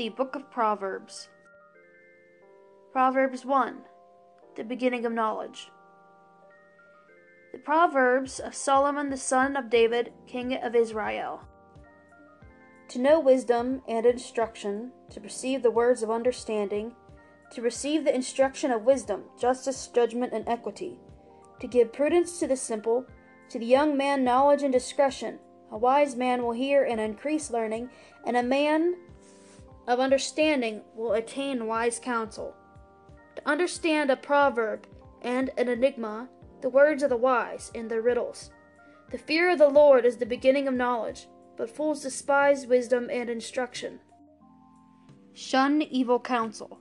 The Book of Proverbs. Proverbs 1. The Beginning of Knowledge. The Proverbs of Solomon the son of David, king of Israel. To know wisdom and instruction, to perceive the words of understanding, to receive the instruction of wisdom, justice, judgment, and equity, to give prudence to the simple, to the young man knowledge and discretion. A wise man will hear and increase learning, and a man of understanding will attain wise counsel. To understand a proverb and an enigma, the words of the wise and their riddles. The fear of the Lord is the beginning of knowledge, but fools despise wisdom and instruction. Shun evil counsel.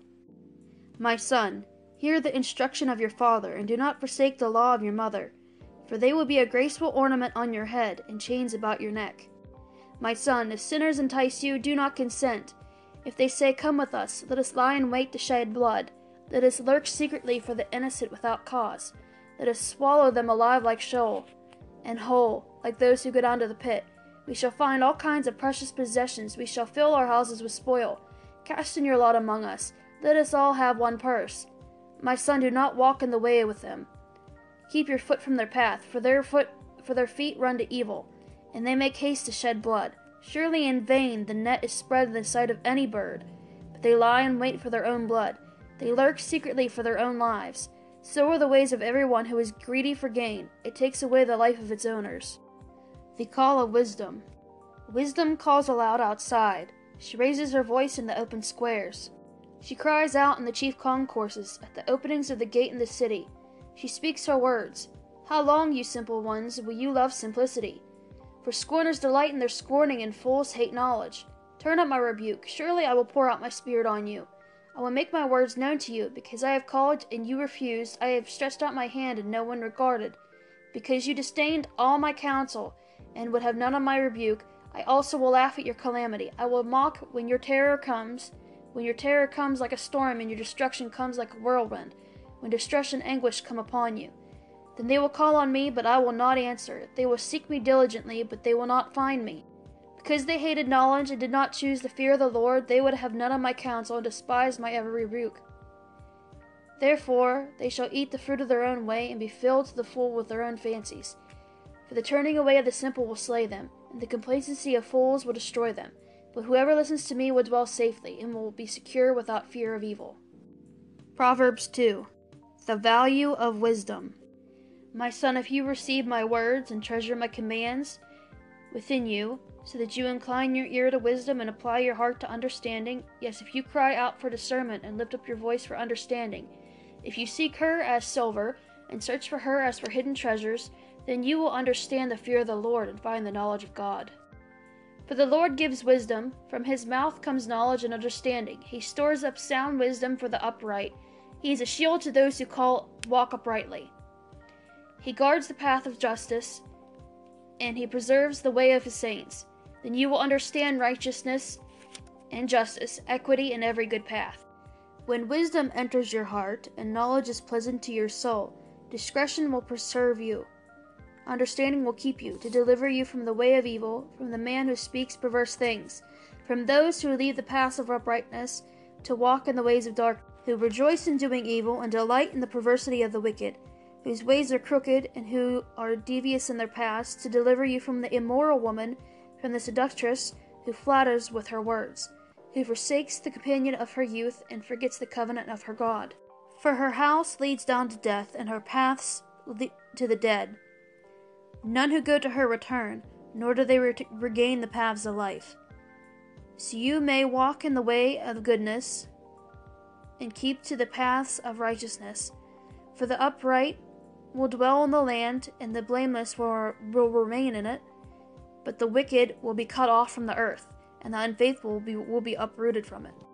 My son, hear the instruction of your father, and do not forsake the law of your mother, for they will be a graceful ornament on your head and chains about your neck. My son, if sinners entice you, do not consent. If they say, "Come with us, let us lie in wait to shed blood. Let us lurk secretly for the innocent without cause. Let us swallow them alive like Sheol, and whole, like those who go down to the pit. We shall find all kinds of precious possessions. We shall fill our houses with spoil. Cast in your lot among us. Let us all have one purse." My son, do not walk in the way with them. Keep your foot from their path, for their feet run to evil, and they make haste to shed blood. Surely in vain the net is spread in the sight of any bird, but they lie in wait for their own blood. They lurk secretly for their own lives. So are the ways of everyone who is greedy for gain. It takes away the life of its owners. The call of wisdom. Wisdom calls aloud outside. She raises her voice in the open squares. She cries out in the chief concourses, at the openings of the gate in the city. She speaks her words. How long, you simple ones, will you love simplicity? For scorners delight in their scorning, and fools hate knowledge. Turn up my rebuke. Surely I will pour out my spirit on you. I will make my words known to you, because I have called and you refused. I have stretched out my hand and no one regarded. Because you disdained all my counsel and would have none of my rebuke, I also will laugh at your calamity. I will mock when your terror comes like a storm and your destruction comes like a whirlwind, when distress and anguish come upon you. Then they will call on me, but I will not answer. They will seek me diligently, but they will not find me. Because they hated knowledge and did not choose the fear of the Lord, they would have none of my counsel and despised my every rebuke. Therefore they shall eat the fruit of their own way and be filled to the full with their own fancies. For the turning away of the simple will slay them, and the complacency of fools will destroy them. But whoever listens to me will dwell safely and will be secure without fear of evil. Proverbs 2. The Value of Wisdom. My son, if you receive my words and treasure my commands within you, so that you incline your ear to wisdom and apply your heart to understanding, yes, if you cry out for discernment and lift up your voice for understanding, if you seek her as silver and search for her as for hidden treasures, then you will understand the fear of the Lord and find the knowledge of God. For the Lord gives wisdom, from his mouth comes knowledge and understanding. He stores up sound wisdom for the upright. He is a shield to those who walk uprightly. He guards the path of justice, and he preserves the way of his saints. Then you will understand righteousness and justice, equity, and every good path. When wisdom enters your heart, and knowledge is pleasant to your soul, discretion will preserve you. Understanding will keep you, to deliver you from the way of evil, from the man who speaks perverse things, from those who leave the paths of uprightness, to walk in the ways of darkness, who rejoice in doing evil, and delight in the perversity of the wicked, whose ways are crooked, and who are devious in their paths, to deliver you from the immoral woman, from the seductress who flatters with her words, who forsakes the companion of her youth and forgets the covenant of her God. For her house leads down to death, and her paths to the dead. None who go to her return, nor do they regain the paths of life. So you may walk in the way of goodness and keep to the paths of righteousness. For the upright will dwell in the land, and the blameless will remain in it. But the wicked will be cut off from the earth, and the unfaithful will be uprooted from it.